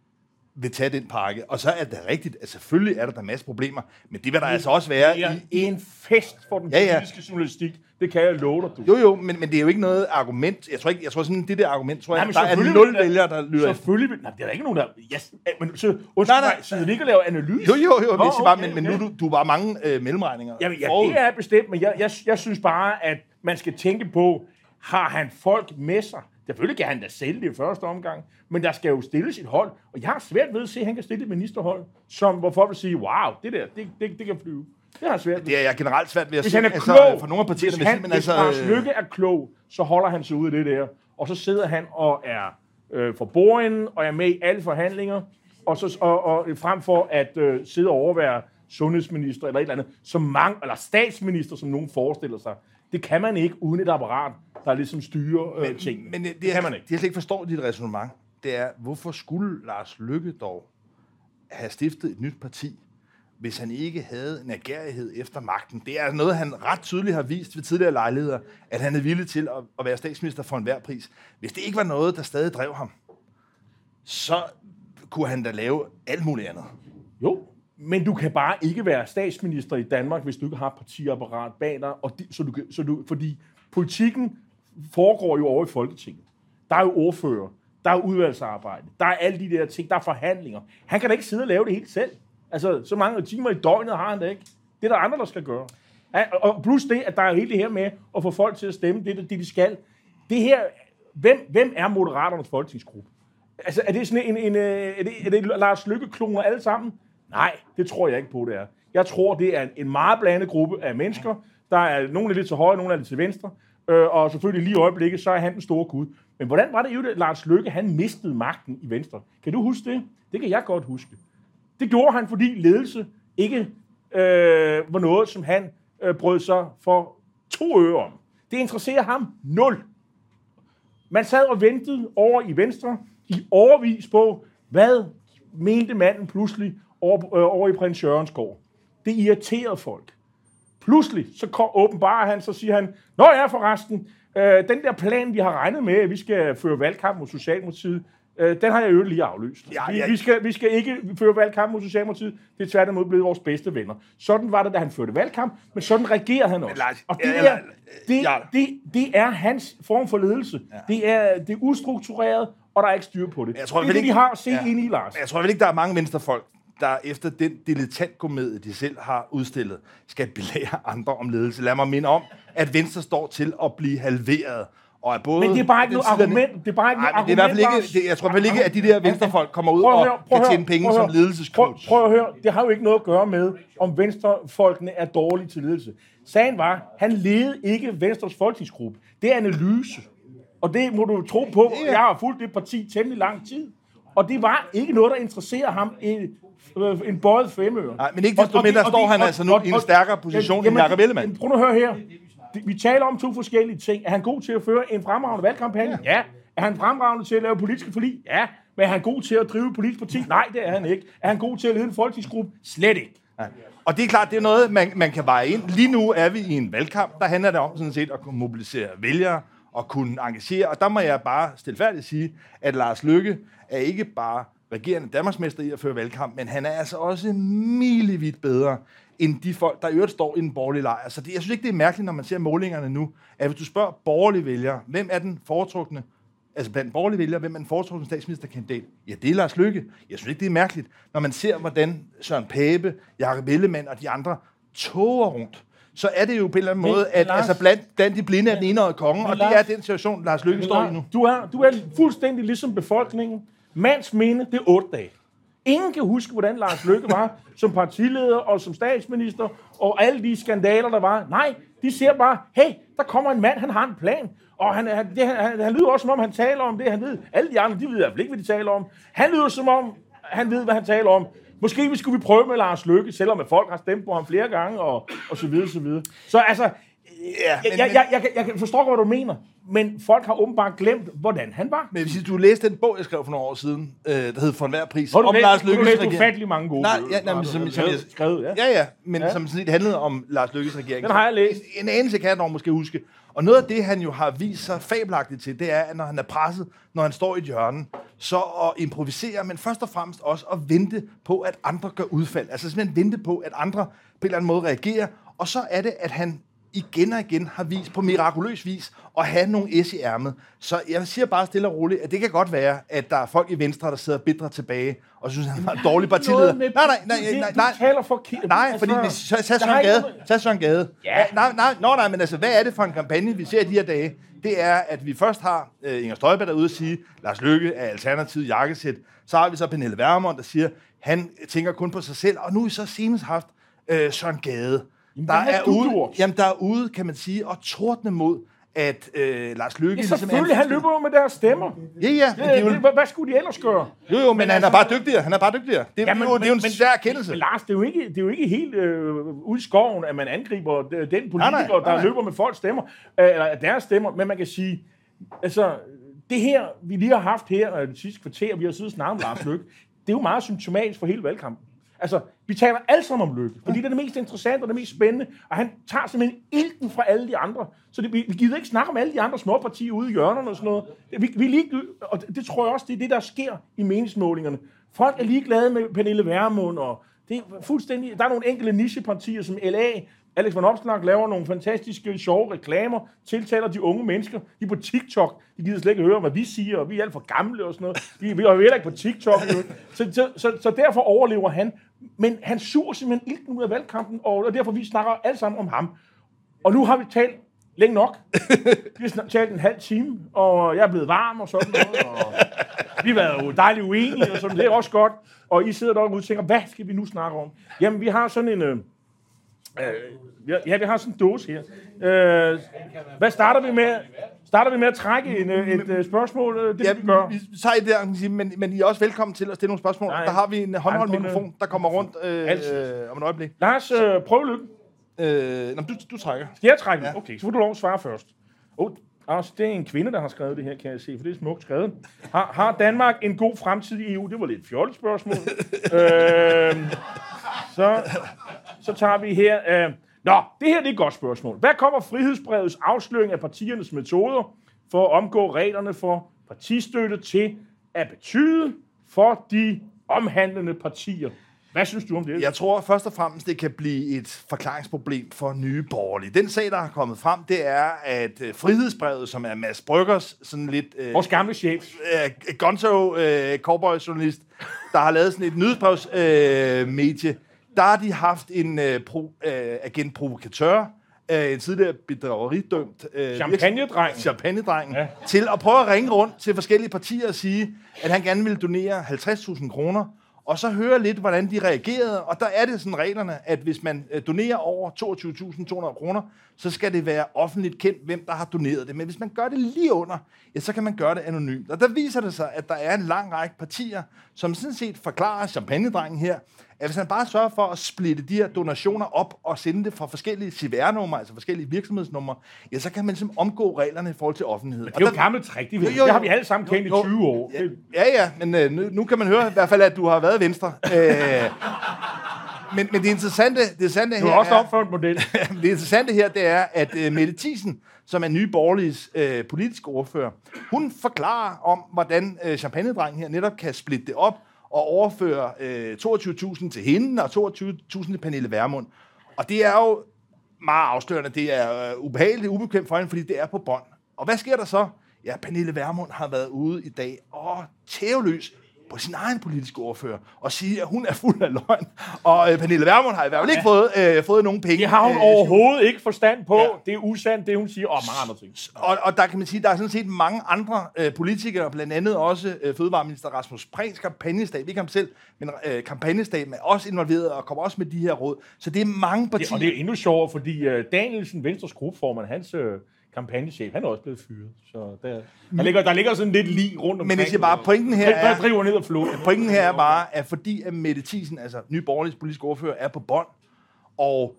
vil tage den pakke. Og så er det rigtigt, at selvfølgelig er der masse problemer, men det vil der altså også være i en fest for den politiske journalistik. Det kan jeg love dig, du. Jo, men det er jo ikke noget argument. Jeg tror sådan, det der argument, tror jeg, der er 0 vælgere, der lyder. Selvfølgelig. Nej, det er der ikke nogen, der... Yes, men så sidder ikke og laver analyse. Jo, hvis bare, men nu du bare mange mellemregninger. Jamen, det er bestemt, men jeg synes bare, at man skal tænke på, har han folk med sig? Selvfølgelig kan han da sælge det i første omgang, men der skal jo stilles et hold, og jeg har svært ved at se, at han kan stille et ministerhold, hvor folk vil sige, wow, det der, det kan flyve. Det har svært. Det er jeg generelt svært ved at se. Altså, for nogle af partierne vil simpelthen altså... Hvis Lars Løkke er klog, så holder han sig ud af det der. Og så sidder han og er for bordenden, og er med i alle forhandlinger, og frem for at sidde og overvære sundhedsminister eller et eller andet, eller statsminister, som nogen forestiller sig. Det kan man ikke uden et apparat, der ligesom styrer tingene. Men det kan man ikke. Det jeg slet ikke forstår dit resonemang, det er, hvorfor skulle Lars Løkke dog have stiftet et nyt parti, hvis han ikke havde en agerighed efter magten? Det er noget, han ret tydeligt har vist ved tidligere lejligheder, at han er villig til at være statsminister for enhver pris. Hvis det ikke var noget, der stadig drev ham, så kunne han da lave alt muligt andet. Jo, men du kan bare ikke være statsminister i Danmark, hvis du ikke har partiapparat bag dig, fordi politikken foregår jo over i Folketinget. Der er jo ordfører, der er udvalgsarbejde, der er alle de der ting, der er forhandlinger. Han kan da ikke sidde og lave det helt selv. Altså, så mange timer i døgnet har han da ikke. Det er der andre, der skal gøre. Og plus det, at der er hele det her med at få folk til at stemme det, de skal. Det her, hvem er Moderaternes folketingsgruppe? Altså, er det sådan er det Lars Løkke-kloner alle sammen? Nej, det tror jeg ikke på, det er. Jeg tror, det er en meget blandet gruppe af mennesker. Der er nogle lidt til højre, nogle er lidt til venstre. Og selvfølgelig lige i øjeblikket, så er han den store kud. Men hvordan var det, Lars Løkke, han mistede magten i Venstre? Kan du huske det? Det kan jeg godt huske. Det gjorde han, fordi ledelse ikke var noget, som han brød sig for 2 øre om. Det interesserer ham 0. Man sad og ventede over i Venstre i årevis på, hvad mente manden pludselig over i Prins Jørgens gård. Det irriterede folk. Pludselig så åbenbarer han, så siger han, nå ja, forresten, den der plan, vi har regnet med, at vi skal føre valgkamp mod Socialdemokratiet, den har jeg jo lige aflyst. Ja. Vi skal ikke føre valgkamp mod Socialdemokratiet. Det er tværtimod blevet vores bedste venner. Sådan var det, da han førte valgkamp, men sådan regerede han også. Og det er hans form for ledelse. Ja. Det er ustruktureret, og der er ikke styr på det. Jeg tror, det er det, de har set ind i, Lars. Jeg tror vel ikke, der er mange venstrefolk, der efter den dilettantkomedie, de selv har udstillet, skal belære andre om ledelse. Lad mig minde om, at Venstre står til at blive halveret. Og både men det er bare ikke noget argument. Det er bare ikke noget argument. Det er i hvert fald ikke, jeg tror ikke, at de der venstrefolk kommer ud og kan tjene penge som ledelsescoach. Prøv at høre, det har jo ikke noget at gøre med, om venstrefolkene er dårlige til ledelse. Sagen var, han ledede ikke Venstres folketingsgruppe. Det er analyse. Og det må du tro på. Jeg har fulgt det parti temmelig lang tid. Og det var ikke noget, der interesserer ham en bøjet femøre. Nej, men ikke desto mindre står han altså nu i en stærkere position end Jacob Ellemann. Prøv at høre her. Vi taler om 2 forskellige ting. Er han god til at føre en fremragende valgkampagne? Ja. Er han fremragende til at lave politiske forlig? Ja. Men er han god til at drive politisk parti? Nej, det er han ikke. Er han god til at lede en folketingsgruppe? Slet ikke. Ja. Og det er klart, det er noget, man kan veje ind. Lige nu er vi i en valgkamp. Der handler det om sådan set at kunne mobilisere vælgere og kunne engagere. Og der må jeg bare stilfærdigt sige, at Lars Løkke er ikke bare regerende Danmarksmester i at føre valgkamp, men han er altså også milevidt bedre end de folk, der i øvrigt står i den borgerlige lejr. Så det, jeg synes ikke, det er mærkeligt, når man ser målingerne nu, at hvis du spørger borgerlige vælgere, hvem er den foretrukne, altså blandt borgerlige vælgere, hvem er den foretrukne statsministerkandidat? Ja, det er Lars Løkke. Jeg synes ikke, det er mærkeligt, når man ser, hvordan Søren Pape, Jakob Ellemann og de andre tåger rundt, så er det jo på en eller anden måde, at Lars, altså blandt de blinde er den enøjede konge, og Lars, det er den situation, Lars Løkke står i nu. Du er fuldstændig ligesom befolkningen. Mands minde, det er 8 dage. Ingen kan huske, hvordan Lars Løkke var som partileder og som statsminister, og alle de skandaler, der var. Nej, de siger bare, hey, der kommer en mand, han har en plan. Og han lyder også, som om han taler om det, han ved. Alle de andre, de ved i hvert fald ikke, hvad de taler om. Han lyder, som om han ved, hvad han taler om. Måske skulle vi prøve med Lars Løkke, selvom folk har stemt på ham flere gange, og så videre, så videre. Så altså, jeg forstår godt, hvad du mener, men folk har åbenbart glemt, hvordan han var. Men hvis du læste den bog, jeg skrev for nogle år siden, der hed For enhver pris, om Lars Løkkes regering. Du læste ufattelig mange gode som sådan set handlede om Lars Løkkes regering. Den har jeg læst. En anelse kan jeg dog måske huske. Og noget af det, han jo har vist sig fabelagtigt til, det er, at når han er presset, når han står i et hjørne, så at improvisere, men først og fremmest også at vente på, at andre gør udfald. Altså simpelthen vente på, at andre på en eller anden måde reagerer. Og så er det, at han igen og igen har vist på mirakuløs vis at have nogle s i ærmet. Så jeg siger bare stille og roligt, at det kan godt være, at der er folk i Venstre, der sidder bitre tilbage og synes, han var en dårlig partileder. Nej, fordi tag Søren Gade. Nej, men altså, hvad er det for en kampagne, vi ser de her dage? Det er, at vi først har Inger Støjberg derude og sige, Lars Løkke er alternativet jakkesæt. Så har vi så Pernille Vermund, der siger, han tænker kun på sig selv. Og nu er vi så senest haft Søren Gade. Der er ude, kan man sige, og tordne mod, at Lars Løkke... Ja, selvfølgelig, han løber jo med deres stemmer. Hvad skulle de ellers gøre? Jo, men han er bare dygtigere. Det er jo en svær erkendelse. Men Lars, det er jo ikke helt ud i skoven, at man angriber den politiker, der løber med folks stemmer, eller deres stemmer, men man kan sige... Altså, det her, vi lige har haft her det sidste kvarter, vi har siddet og snakket om Lars Løkke, det er jo meget symptomatisk for hele valgkampen. Altså, vi taler alle sammen om Løkke, fordi det er det mest interessante og det mest spændende, og han tager simpelthen ilten fra alle de andre. Så vi gider ikke snakke om alle de andre småpartier ude i hjørnerne og sådan noget. Vi ligeglade, og det tror jeg også, det er det, der sker i meningsmålingerne. Folk er ligeglade med Pernille Vermund, og det er fuldstændig... Der er nogle enkelte nichepartier som LA, Alex Van Opslark laver nogle fantastiske, sjove reklamer, tiltaler de unge mennesker. De er på TikTok. De gider slet ikke høre, hvad vi siger, og vi er alt for gamle og sådan noget. Vi er jo heller ikke på TikTok. Så derfor overlever han. Men han suger simpelthen ilten ud af valgkampen, og derfor vi snakker alle sammen om ham. Og nu har vi talt længe nok. Vi har talt en halv time, og jeg er blevet varm og sådan noget. Og vi har været jo dejligt uenige, og sådan. Det er også godt. Og I sidder derude og tænker, hvad skal vi nu snakke om? Jamen, vi har sådan en... vi har sådan en dåse her. Hvad starter vi med? Starter vi med at trække et spørgsmål? Det ja, vi gøre. Så er I der, men I er også velkommen til at stille nogle spørgsmål. Nej, der har vi en håndholdt mikrofon, der kommer rundt om et øjeblik. Lars, prøv lykken. Du trækker. Skal jeg trække? Ja. Okay, så får du lov at svare først. Altså, det er en kvinde, der har skrevet det her, kan jeg se, for det er smukt skrevet. Har Danmark en god fremtid i EU? Det var lidt fjollet spørgsmål. Så tager vi her... Nå, det her det er et godt spørgsmål. Hvad kommer frihedsbrevets afsløring af partiernes metoder for at omgå reglerne for partistøtte til at betyde for de omhandlende partier? Hvad synes du om det? Jeg tror først og fremmest, det kan blive et forklaringsproblem for nye borgerlige. Den sag, der er kommet frem, det er, at frihedsbrevet, som er Mads Bryggers, sådan lidt... vores gamle chef. Gonzo-cowboy-journalist, der har lavet sådan et nyhedsbrevsmedie, der har de haft en agent provokatør, en tidligere bedrageridømt champagnedreng, ja, til at prøve at ringe rundt til forskellige partier og sige, at han gerne ville donere 50.000 kroner, og så høre lidt, hvordan de reagerede. Og der er det sådan reglerne, at hvis man donerer over 22.200 kroner, så skal det være offentligt kendt, hvem der har doneret det. Men hvis man gør det lige under, ja, så kan man gøre det anonymt. Og der viser det sig, at der er en lang række partier, som sådan set forklarer champagnedrengen her, at hvis man bare sørger for at splitte de her donationer op og sende det fra forskellige CVR-numre, altså forskellige virksomhedsnumre, ja, så kan man simpelthen omgå reglerne i forhold til offentlighed. Men det er jo et gammelt trick, det har vi alle sammen kendt i 20 år. Ja, men nu kan man høre i hvert fald, at du har været Venstre. Men det interessante her er, at Mette Thiesen, som er Nye Borgerliges politiske ordfører, hun forklarer om, hvordan champagnedrengen her netop kan splitte det op og overføre 22.000 til hende og 22.000 til Pernille Vermund. Og det er jo meget afslørende. Det er ubehageligt, ubekvemt for hende, fordi det er på bånd. Og hvad sker der så? Ja, Pernille Vermund har været ude i dag og tæveløs på sin egen politiske ordfører og sige, at hun er fuld af løgn. Og Pernille Vermund har i hvert fald ikke fået nogen penge. Det har hun overhovedet ikke forstand på. Ja. Det er usandt, det hun siger. Og mange andre ting. Og der kan man sige, der er sådan set mange andre politikere, blandt andet også fødevareminister Rasmus Prehns kampagnestab, ikke ham selv, men kampagnestaben er også involveret og kommer også med de her råd. Så det er mange partier. Ja, og det er endnu sjovere, fordi Danielsen, Venstres gruppeformand, hans... kampagnechef, han er også blevet fyret, så der ligger sådan lidt lig rundt omkring. Men jeg siger bare, pointen her er bare, at fordi at Mette Thiesen, altså Nye Borgerliges politiske ordfører, er på bånd, og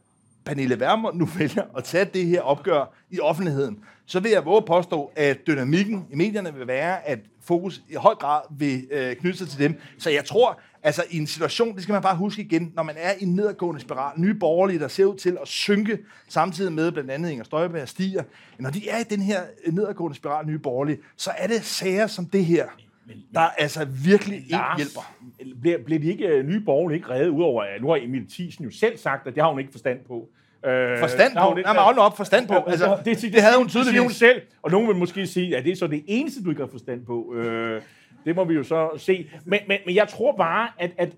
Pernille Vermund nu vælger at tage det her opgør i offentligheden, så vil jeg våge påstå, at dynamikken i medierne vil være, at fokus i høj grad vil knytte sig til dem. Så jeg tror, altså i en situation, det skal man bare huske igen, når man er i en nedadgående spiral, Nye Borgerlige, der ser ud til at synke, samtidig med blandt andet Inger Støjberg stiger. Når de er i den her nedadgående spiral, Nye Borgerlige, så er det sager som det her, der altså virkelig ikke hjælper. Bliver de ikke Nye Borgerlige ikke reddet udover, at nu har Emil Thiesen jo selv sagt, at det har hun ikke forstand på. Forstand på. Altså, det havde hun tydeligvis hun selv. Og nogen vil måske sige, at det er så det eneste, du ikke har forstand på. Det må vi jo så se. Men jeg tror bare,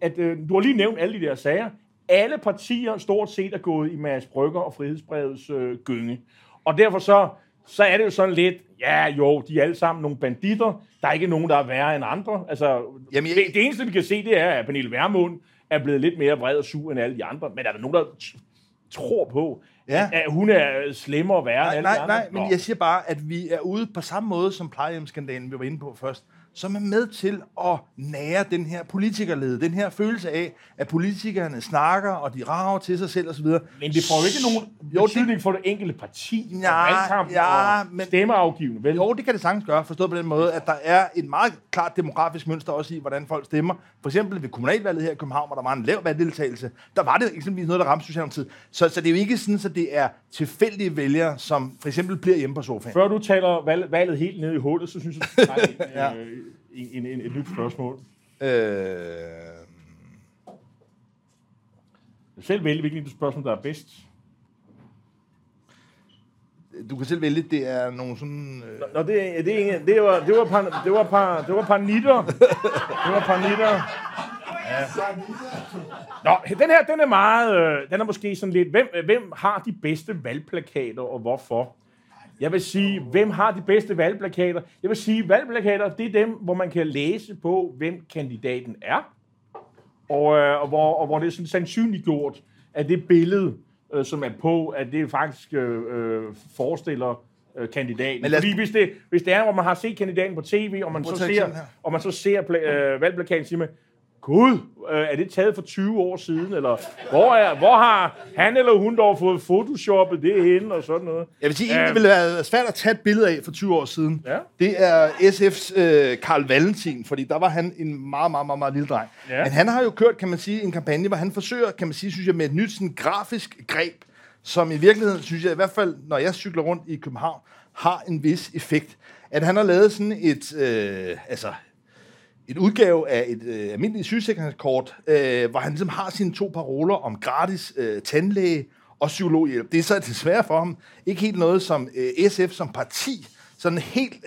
at du har lige nævnt alle de der sager. Alle partier stort set er gået i Mads Brygger og Frihedsbrevets gynge. Og derfor så er det jo sådan lidt, de er alle sammen nogle banditter. Der er ikke nogen, der er værre end andre. Altså, det eneste, vi kan se, det er, at Pernille Vermund er blevet lidt mere vred og sur end alle de andre. Men er der nogen, der tror på, at hun er slemmere og værre end alle de andre? Nej, men jeg siger bare, at vi er ude på samme måde som plejehjemsskandalen, vi var inde på først, som er med til at nære den her politikerlede, den her følelse af, at politikerne snakker, og de rager til sig selv osv. Men det får jo ikke nogen betydning for det enkelte parti, og stemmeafgivende, vel? Jo, det kan det sagtens gøre, forstået på den måde, at der er et meget klart demografisk mønster også i, hvordan folk stemmer. For eksempel ved kommunalvalget her i København, hvor der var en lav valgdeltagelse, der var det eksempelvis noget, der ramte Socialdemokratiet. Så det er jo ikke sådan, at det er tilfældige vælgere, som for eksempel bliver hjemme på sofaen. Før du taler valget helt ned i hullet, så synes jeg, et nyt spørgsmål. Selv vælge, hvilket spørgsmål, der er bedst. Du kan selv vælge, det er nogle sådan... Nå, det var par nitter. Det var par nitter. Ja. Nå, den her, den er meget... Den er måske sådan lidt... Hvem har de bedste valgplakater, og hvorfor? Jeg vil sige, hvem har de bedste valgplakater? Jeg vil sige, valgplakater, det er dem, hvor man kan læse på, hvem kandidaten er, og hvor det er sådan sandsynliggjort, at det billede, som er på, at det faktisk forestiller kandidaten. Fordi hvis det er, hvor man har set kandidaten på tv, og man så ser, valgplakaten, siger man, gud, er det taget for 20 år siden? Eller hvor har han eller hun dog fået photoshoppet det henne? Og sådan noget. Jeg vil sige, en, det ville være svært at tage et billede af for 20 år siden. Ja. Det er SF's Carl Valentin, fordi der var han en meget, meget, meget, meget lille dreng. Ja. Men han har jo kørt, kan man sige, en kampagne, hvor han forsøger, kan man sige, synes jeg, med et nyt sådan, grafisk greb, som i virkeligheden, synes jeg, i hvert fald, når jeg cykler rundt i København, har en vis effekt. At han har lavet sådan et, et udgave af et almindeligt sygesikringskort, hvor han ligesom har sine to paroler om gratis tandlæge og psykologhjælp. Det er så desværre for ham ikke helt noget, som SF som parti sådan helt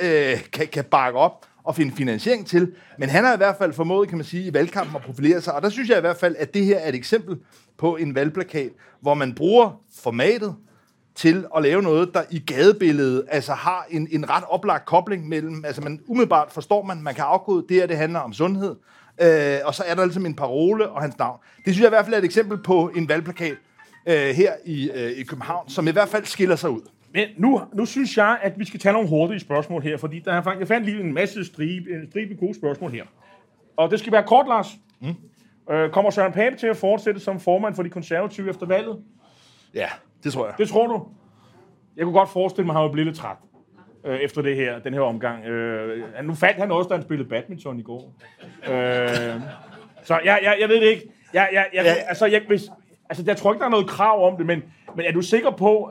kan bakke op og finde finansiering til. Men han har i hvert fald formået, kan man sige, i valgkampen at profilere sig. Og der synes jeg i hvert fald, at det her er et eksempel på en valgplakat, hvor man bruger formatet til at lave noget, der i gadebilledet altså har en ret oplagt kobling mellem, altså man umiddelbart forstår man kan afkode, det her det handler om sundhed, og så er der ligesom en parole og hans navn. Det synes jeg i hvert fald er et eksempel på en valgplakat her i København, som i hvert fald skiller sig ud. Men nu synes jeg, at vi skal tage nogle hurtige spørgsmål her, fordi der jeg fandt lige en masse stribe gode spørgsmål her. Og det skal være kort, Lars. Kommer Søren Pape til at fortsætte som formand for de konservative efter valget? Ja, det tror jeg. Det tror du? Jeg kunne godt forestille mig, at han var blevet lidt træt efter det her, den her omgang. Nu fandt han også, da han spillede badminton i går. Så jeg ved det ikke. Jeg tror ikke, der er noget krav om det, men er du sikker på...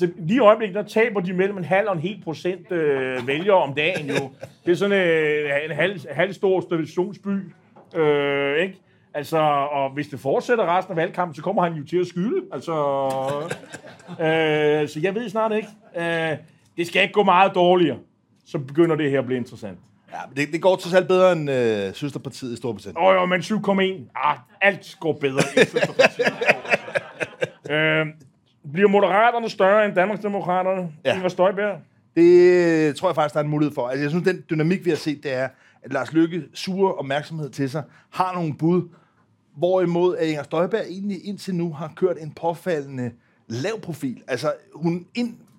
lige i øjeblikket, der taber de mellem 0,5% og 1% vælgere om dagen jo. Det er sådan en halvstor stationsby, ikke? Altså, og hvis det fortsætter resten af valgkampen, så kommer han jo til at skyde. Altså, så jeg ved snart ikke. Det skal ikke gå meget dårligere. Så begynder det her at blive interessant. Ja, men det går til alt bedre end søsterpartiet i Storbritannien. Jo, men 7,1. Alt går bedre end søsterpartiet i Storbritannien. Bliver Moderaterne større end Danmarksdemokraterne? Ja. Inger Støjberg? Det tror jeg faktisk, der er en mulighed for. Altså, jeg synes, den dynamik, vi har set, det er, at Lars Løkke suger opmærksomhed til sig, har nogle bud, hvorimod at Inger Støjberg egentlig indtil nu har kørt en påfaldende lav profil. Altså, hun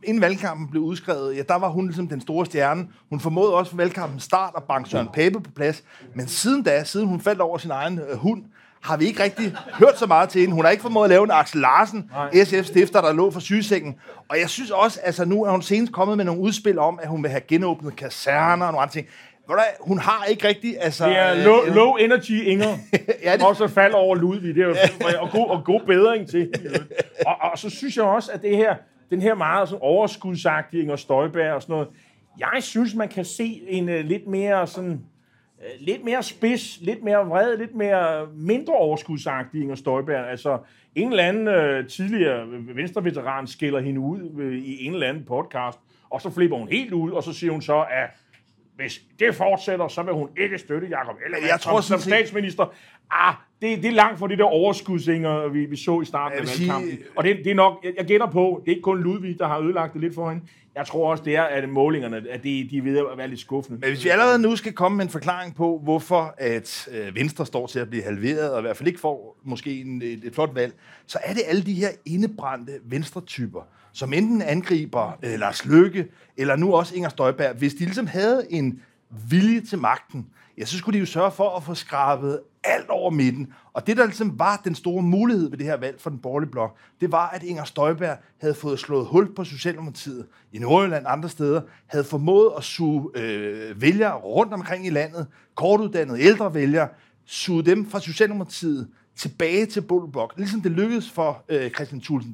inden valgkampen blev udskrevet, ja, der var hun ligesom den store stjerne. Hun formåede også for valgkampens start at banke Søren Pape på plads. Men siden hun faldt over sin egen hund, har vi ikke rigtig hørt så meget til hende. Hun har ikke formået at lave en Axel Larsen, SF-stifter, der lå for sygesengen. Og jeg synes også, altså nu er hun senest kommet med nogle udspil om, at hun vil have genåbnet kaserner og nogle andre ting. Hun har ikke rigtig... Altså, det er low energy, Inger. Ja, det... Og så falder over Ludvig. Det er god bedring til. Og så synes jeg også, at det her, den her meget overskudsagtige Inger Støjberg og sådan noget, jeg synes, man kan se en lidt mere sådan... Lidt mere spids, lidt mere vred, lidt mere mindre overskudsagtig Inger Støjberg. Altså, en eller anden tidligere venstreveteran skiller hende ud i en eller anden podcast, og så flipper hun helt ud, og så siger hun så, at hvis det fortsætter, så vil hun ikke støtte Jacob Ellemann som statsminister. Det er langt fra det der overskudsinger, vi så i starten af valgkampen. Og det er nok, jeg gætter på, det er ikke kun Ludvig, der har ødelagt det lidt for hende. Jeg tror også, det er, at målingerne at de er ved at være lidt skuffende. Men hvis vi allerede nu skal komme med en forklaring på, hvorfor at Venstre står til at blive halveret, og i hvert fald ikke får måske et flot valg, så er det alle de her indebrændte Venstre-typer, som enten angriber Lars Løkke, eller nu også Inger Støjberg. Hvis de ligesom havde en vilje til magten, ja, så skulle de jo sørge for at få skrabet alt over midten. Og det, der ligesom var den store mulighed ved det her valg for den borgerlige blok, det var, at Inger Støjberg havde fået slået hul på Socialdemokratiet i Nordjylland og andre steder, havde formået at suge vælgere rundt omkring i landet, kortuddannede ældre vælgere, suge dem fra Socialdemokratiet tilbage til borgerlige blok. Ligesom det lykkedes for Christian Thulesen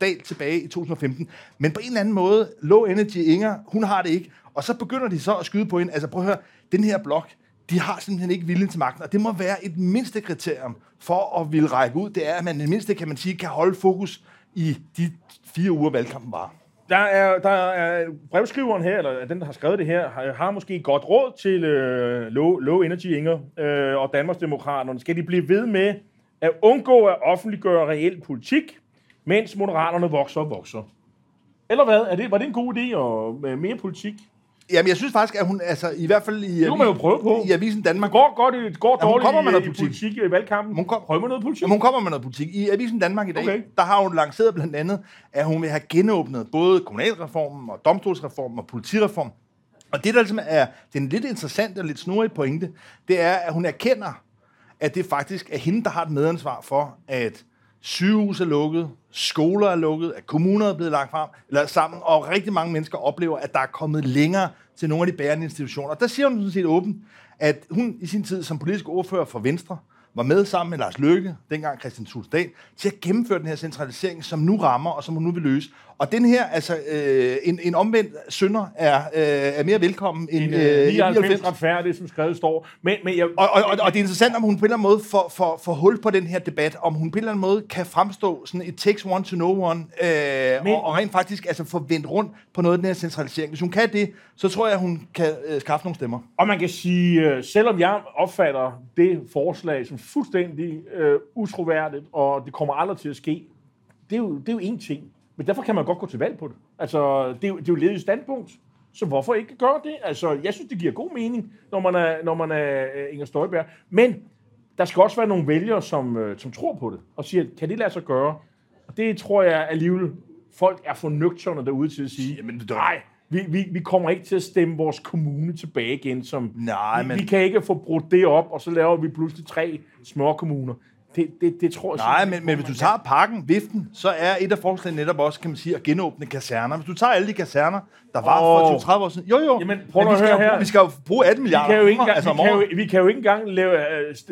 Dahl tilbage i 2015. Men på en eller anden måde, low energy Inger, hun har det ikke. Og så begynder de så at skyde på hende. Altså prøv at høre, den her blok, de har simpelthen ikke viljen til magten, og det må være et mindste kriterium for at ville række ud. Det er, at man det mindste, kan man sige, kan holde fokus i de 4 uger, valgkampen var. Der er brevskriveren her, eller den, der har skrevet det her, har måske godt råd til low energy Inger og Danmarksdemokraterne. Skal de blive ved med at undgå at offentliggøre reel politik, mens Moderaterne vokser og vokser? Eller hvad? Var det en god idé og mere politik? Jamen, jeg synes faktisk, at hun, altså, i hvert fald i... Nu må man jo prøve på. I Avisen Danmark... Det går godt, det går dårligt i politik i valgkampen. Prøv med noget politik. Jamen, hun kommer med noget politik. I Avisen Danmark i dag, okay, der har hun lanceret blandt andet, at hun vil have genåbnet både kommunalreformen og domstolsreformen og politireformen. Og det, der ligesom er den lidt interessante og lidt snurrige pointe, det er, at hun erkender, at det faktisk er hende, der har et medansvar for, at sygehus er lukket, skoler er lukket, at kommuner er blevet lagt frem, eller sammen, og rigtig mange mennesker oplever, at der er kommet længere til nogle af de bærende institutioner. Og der siger hun sådan set åbent, at hun i sin tid som politisk ordfører for Venstre var med sammen med Lars Løkke, dengang Christian Thulesen Dahl, til at gennemføre den her centralisering, som nu rammer, og som hun nu vil løse. Og den her, altså en omvendt synder, er mere velkommen end... En 99 retfærdig, som skrevet står. Men jeg... og det er interessant, om hun på en eller anden måde får hul på den her debat, om hun på en eller anden måde kan fremstå sådan et takes one to know one, og rent faktisk altså få vendt rundt på noget af den her centralisering. Hvis hun kan det, så tror jeg, hun kan skaffe nogle stemmer. Og man kan sige, selvom jeg opfatter det forslag som fuldstændig utroværdigt, og det kommer aldrig til at ske, det er jo en ting. Men derfor kan man godt gå til valg på det. Altså, det er jo ledigt standpunkt, så hvorfor ikke gøre det? Altså, jeg synes, det giver god mening, når man er Inger Støjberg. Men der skal også være nogle vælgere, som tror på det, og siger, kan det lade sig gøre? Og det tror jeg alligevel, folk er for nøgterne derude til at sige, nej, vi kommer ikke til at stemme vores kommune tilbage igen, som nej, men... vi kan ikke få brudt det op, og så laver vi pludselig 3 små kommuner. Det tror jeg. Nej, men hvis du tager pakken, viften, så er et af forslagene netop også, kan man sige, at genåbne kaserner. Hvis du tager alle de kaserner, der var for 20-30 år siden. Jo. Jamen, prøv at høre her. Vi skal jo bruge 18 milliarder. Vi kan jo ikke engang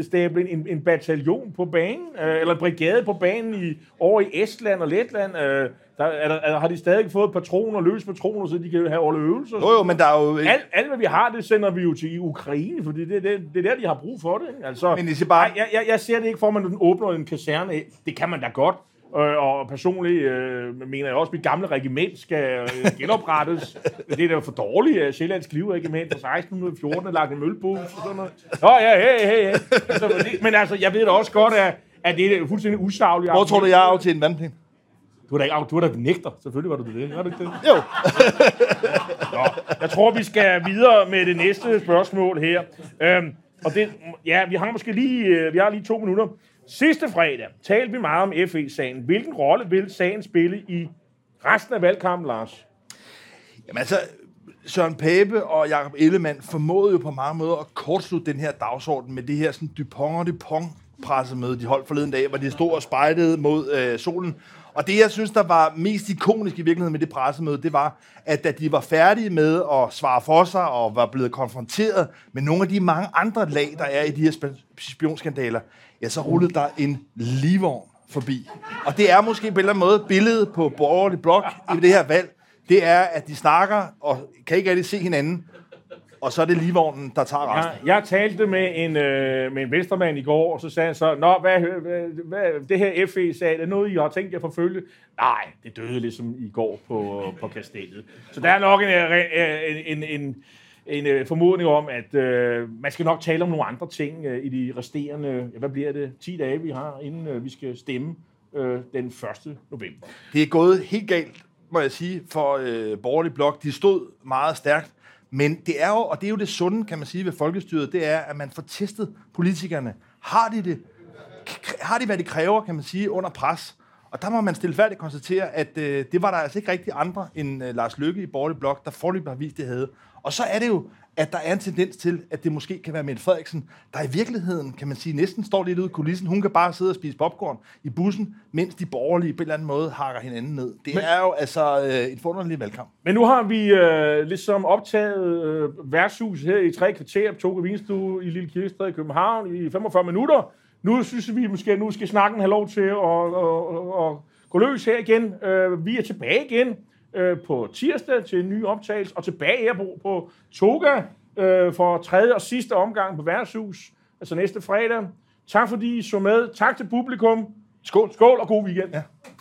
stable en bataljon på banen, eller en brigade på banen over i Estland og Letland. Der har de stadig fået patroner, løse patroner, så de kan have alle øvelser. Jo, men der er jo... Alt, hvad vi har, det sender vi jo til Ukraine, for det er der, de har brug for det. Altså, men det bare... jeg ser det ikke for, at man åbner en kaserne. Det kan man da godt. Og personligt mener jeg også, at mit gamle regiment skal genoprettes. Det er da for dårligt, at Sjællands Kliveregiment fra 1614 er lagt en mølbus og sådan noget. Hey. Altså, jeg ved da også godt, at det er fuldstændig usagligt. Hvor tror du, jeg er af til en vandplan? Du er da benægter. Selvfølgelig var du det. Er du ikke det? Jo. Nå, jeg tror, vi skal videre med det næste spørgsmål her. Vi har lige 2 minutter. Sidste fredag talte vi meget om FE-sagen. Hvilken rolle vil sagen spille i resten af valgkampen, Lars? Jamen altså, Søren Pape og Jakob Ellemann formåede jo på mange måder at kortslutte den her dagsorden med det her sådan Dupont og Dupont-pressemøde, de holdt forleden dag, hvor de stod og spejlede mod solen. Og det, jeg synes, der var mest ikonisk i virkeligheden med det pressemøde, det var, at da de var færdige med at svare for sig og var blevet konfronteret med nogle af de mange andre lag, der er i de her spionskandaler, ja, så rullede der en livvogn forbi. Og det er måske på en eller anden måde billedet på borgerlig blok i det her valg. Det er, at de snakker og kan ikke rigtig se hinanden, og så er det livvognen, der tager resten. Jeg talte med en venstremand i går, og så sagde han så, nå, hvad det her FE-sag, er noget, I har tænkt jer forfølge? Nej, det døde ligesom i går på kastellet. Så der er nok en formodning om, at man skal nok tale om nogle andre ting i de resterende, hvad bliver det, 10 dage, vi har, inden vi skal stemme den 1. november. Det er gået helt galt, må jeg sige, for borgerlig blok. De stod meget stærkt. Men det er jo, og det er jo det sunde, kan man sige, ved folkestyret, det er, at man får testet politikerne. Har de, hvad de kræver, kan man sige, under pres? Og der må man stilfærdigt konstatere, at det var der altså ikke rigtig andre end Lars Løkke i borgerlig blok, der forløbig har vist, det havde. Og så er det jo, at der er en tendens til, at det måske kan være Mette Frederiksen, der i virkeligheden, kan man sige, næsten står lidt ude i kulissen. Hun kan bare sidde og spise popcorn i bussen, mens de borgerlige på en eller anden måde hakker hinanden ned. Det er jo altså et forunderligt valgkamp. Men nu har vi ligesom optaget værtshus her i 3 kvarter på Toga Vinstue i Lille Kirkestræde i København i 45 minutter. Nu synes vi måske, at nu skal snakken have lov til at gå løs her igen. Vi er tilbage igen på tirsdag til en ny optagelse, og tilbage her på Toga for 3. og sidste omgang på Værtshus, altså næste fredag. Tak fordi I så med. Tak til publikum. Skål og god weekend. Ja.